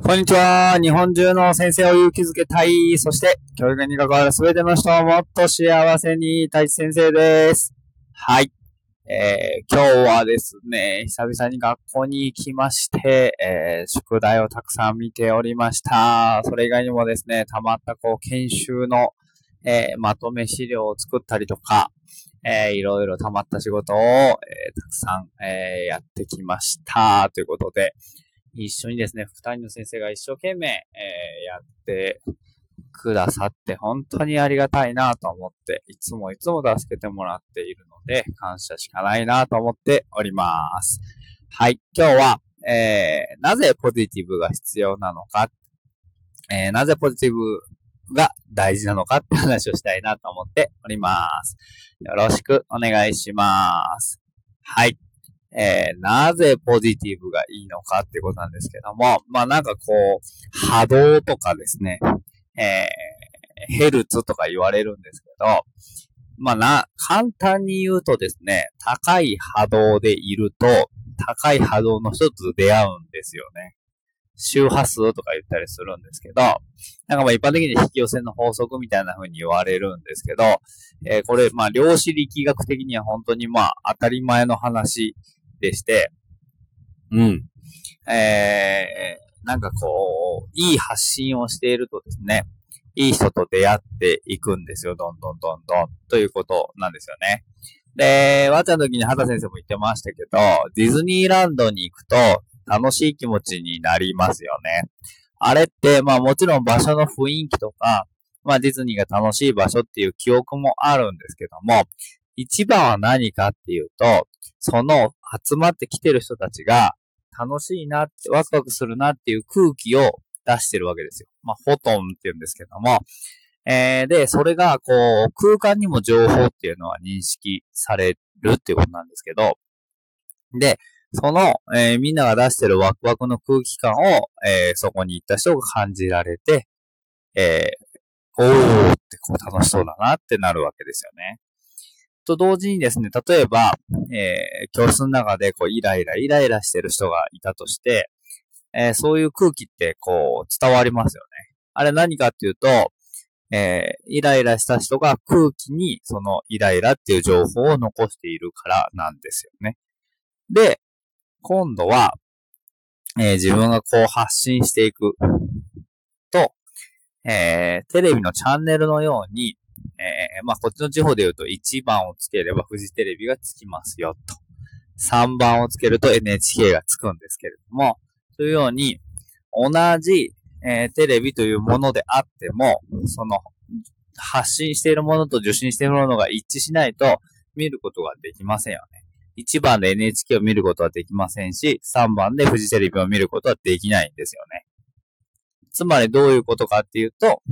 こんにちは。日本中の先生を勇気づけたい。そして、教育に関わるすべての人をもっと幸せに、太一先生です。はい。今日はですね、久々に学校に行きまして、宿題をたくさん見ておりました。それ以外にもですね、たまった研修の、まとめ資料を作ったりとか、いろいろたまった仕事を、たくさん、やってきました。ということで、一緒にですね、二人の先生が一生懸命、やってくださって本当にありがたいなと思って、いつも助けてもらっているので、感謝しかないなと思っております。はい、今日は、なぜポジティブが必要なのか、なぜポジティブが大事なのかって話をしたいなと思っております。よろしくお願いします。はい。なぜポジティブがいいのかってことなんですけども、まあ波動とかですね、ヘルツとか言われるんですけど、まあ簡単に言うとですね、高い波動でいると、高い波動の人と出会うんですよね。周波数とか言ったりするんですけど、まあ一般的に引き寄せの法則みたいな風に言われるんですけど、これ量子力学的には本当に当たり前の話でして、いい発信をしているとですね、いい人と出会っていくんですよ、どんどんということなんですよね。で、わちゃんの時に畑先生も言ってましたけど、ディズニーランドに行くと楽しい気持ちになりますよね。あれって、もちろん場所の雰囲気とか、ディズニーが楽しい場所っていう記憶もあるんですけども、一番は何かっていうと、その集まってきてる人たちが楽しいなって、ワクワクするなっていう空気を出してるわけですよ。フォトンって言うんですけども。で、それが空間にも情報っていうのは認識されるっていうことなんですけど、で、その、みんなが出してるワクワクの空気感を、そこに行った人が感じられて、おーって楽しそうだなってなるわけですよね。と同時にですね、例えば、教室の中でイライラしてる人がいたとして、そういう空気って伝わりますよね。あれ何かっていうと、イライラした人が空気にそのイライラっていう情報を残しているからなんですよね。で、今度は、自分が発信していくと、テレビのチャンネルのように、こっちの地方で言うと1番をつければフジテレビがつきますよと。3番をつけると NHK がつくんですけれども、というように、同じ、テレビというものであっても、その、発信しているものと受信しているものが一致しないと見ることができませんよね。1番で NHK を見ることはできませんし、3番でフジテレビを見ることはできないんですよね。つまりどういうことかっていうと、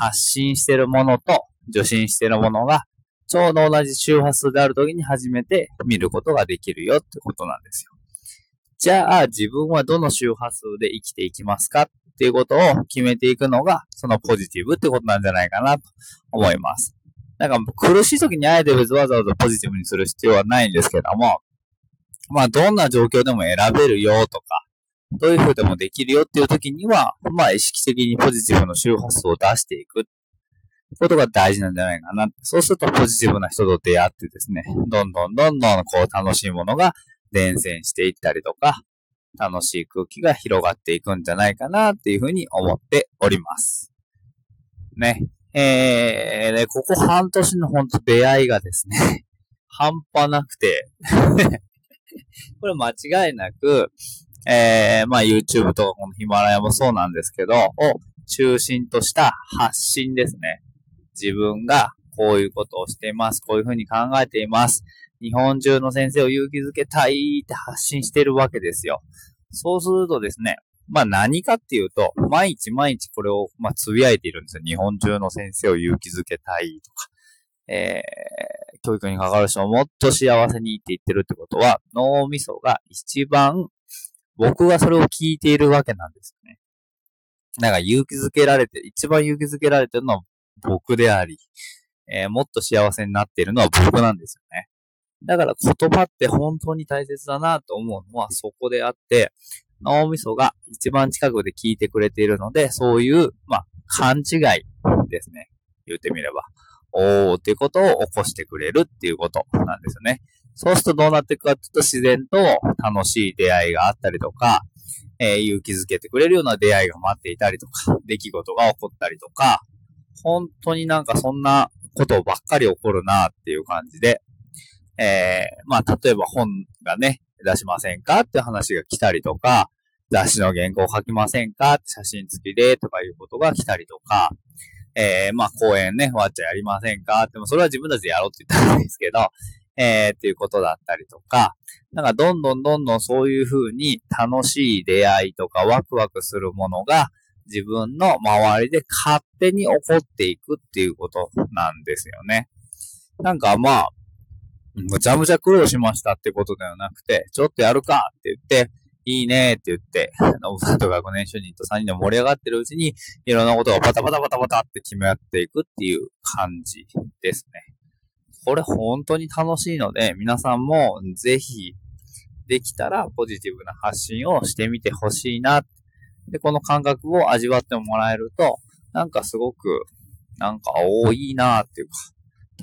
発信しているものと受信しているものがちょうど同じ周波数であるときに初めて見ることができるよってことなんですよ。じゃあ自分はどの周波数で生きていきますかっていうことを決めていくのがそのポジティブってことなんじゃないかなと思います。苦しい時にあえて別にわざわざポジティブにする必要はないんですけども、どんな状況でも選べるよとか、どういうふうでもできるよっていう時には、意識的にポジティブの周波数を出していくことが大事なんじゃないかな。そうするとポジティブな人と出会ってですね、どんどん楽しいものが伝染していったりとか、楽しい空気が広がっていくんじゃないかなっていうふうに思っております。ね。ここ半年の出会いがですね、半端なくて、これ間違いなく、YouTube とかこのヒマラヤもそうなんですけど、を中心とした発信ですね。自分がこういうことをしています。こういうふうに考えています。日本中の先生を勇気づけたいって発信してるわけですよ。そうするとですね、何かっていうと、毎日これをつぶやいているんですよ。日本中の先生を勇気づけたいとか、教育に関わる人をもっと幸せにって言ってるってことは、脳みそが一番僕がそれを聞いているわけなんですよね。一番勇気づけられてるのは僕であり、もっと幸せになっているのは僕なんですよね。だから言葉って本当に大切だなと思うのはそこであって、脳みそが一番近くで聞いてくれているので、そういう、勘違いですね。言ってみれば。おーっていうことを起こしてくれるっていうことなんですよね。そうするとどうなっていくかっていうと、自然と楽しい出会いがあったりとか、勇気づけてくれるような出会いが待っていたりとか、出来事が起こったりとか、本当にそんなことばっかり起こるなっていう感じで、例えば本がね、出しませんかって話が来たりとか、雑誌の原稿を書きませんかって写真付きでとかいうことが来たりとか、講演ね、ワッチャやりませんかって、それは自分たちでやろうって言ったんですけど、っていうことだったりとか、どんどんそういう風に楽しい出会いとかワクワクするものが自分の周りで勝手に起こっていくっていうことなんですよね。むちゃむちゃ苦労しましたってことではなくて、ちょっとやるかって言って、いいねって言って、お二人と学年主任と3人で盛り上がってるうちに、いろんなことがパタパタって決め合っていくっていう感じですね。これ本当に楽しいので、皆さんもぜひできたらポジティブな発信をしてみてほしいな。で、この感覚を味わってもらえると、すごく、いいなっていうか、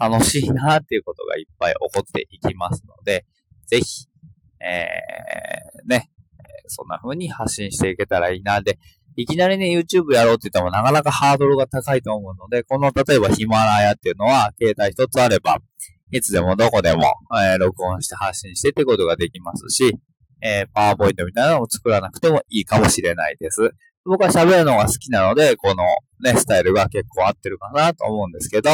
楽しいなっていうことがいっぱい起こっていきますので、ぜひ、そんな風に発信していけたらいいな。で、いきなりね、YouTube やろうって言ってもなかなかハードルが高いと思うので、例えばヒマラヤっていうのは、携帯一つあれば、いつでもどこでも、録音して発信してってことができますし、パワーポイントみたいなのを作らなくてもいいかもしれないです。僕は喋るのが好きなので、このね、スタイルが結構合ってるかなと思うんですけど、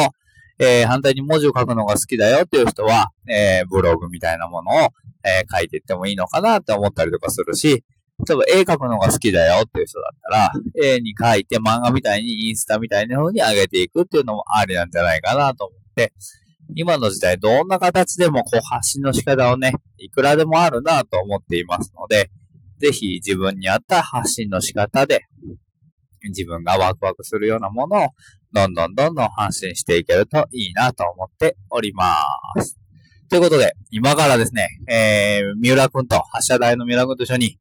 反対に文字を書くのが好きだよっていう人は、ブログみたいなものを、書いていってもいいのかなって思ったりとかするし、例えば絵描くのが好きだよっていう人だったら、絵に描いて漫画みたいにインスタみたいな風に上げていくっていうのもありなんじゃないかなと思って、今の時代どんな形でも発信の仕方をね、いくらでもあるなと思っていますので、ぜひ自分に合った発信の仕方で、自分がワクワクするようなものをどんどん発信していけるといいなと思っております。ということで、今からですね、三浦くんと、発射台の三浦くんと一緒に、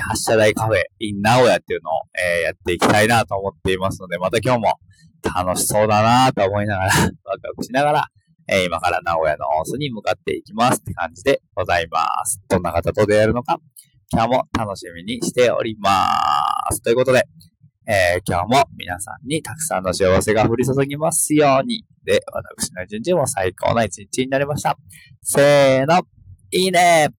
発射台カフェ in 名古屋っていうのを、やっていきたいなと思っていますので、また今日も楽しそうだなと思いながら、ワクワクしながら、今から名古屋のオースに向かっていきますって感じでございます。どんな方と出会えるのか、今日も楽しみにしております。ということで、今日も皆さんにたくさんの幸せが降り注ぎますように。で、私の一日も最高な一日になりました。せーの、いいねー。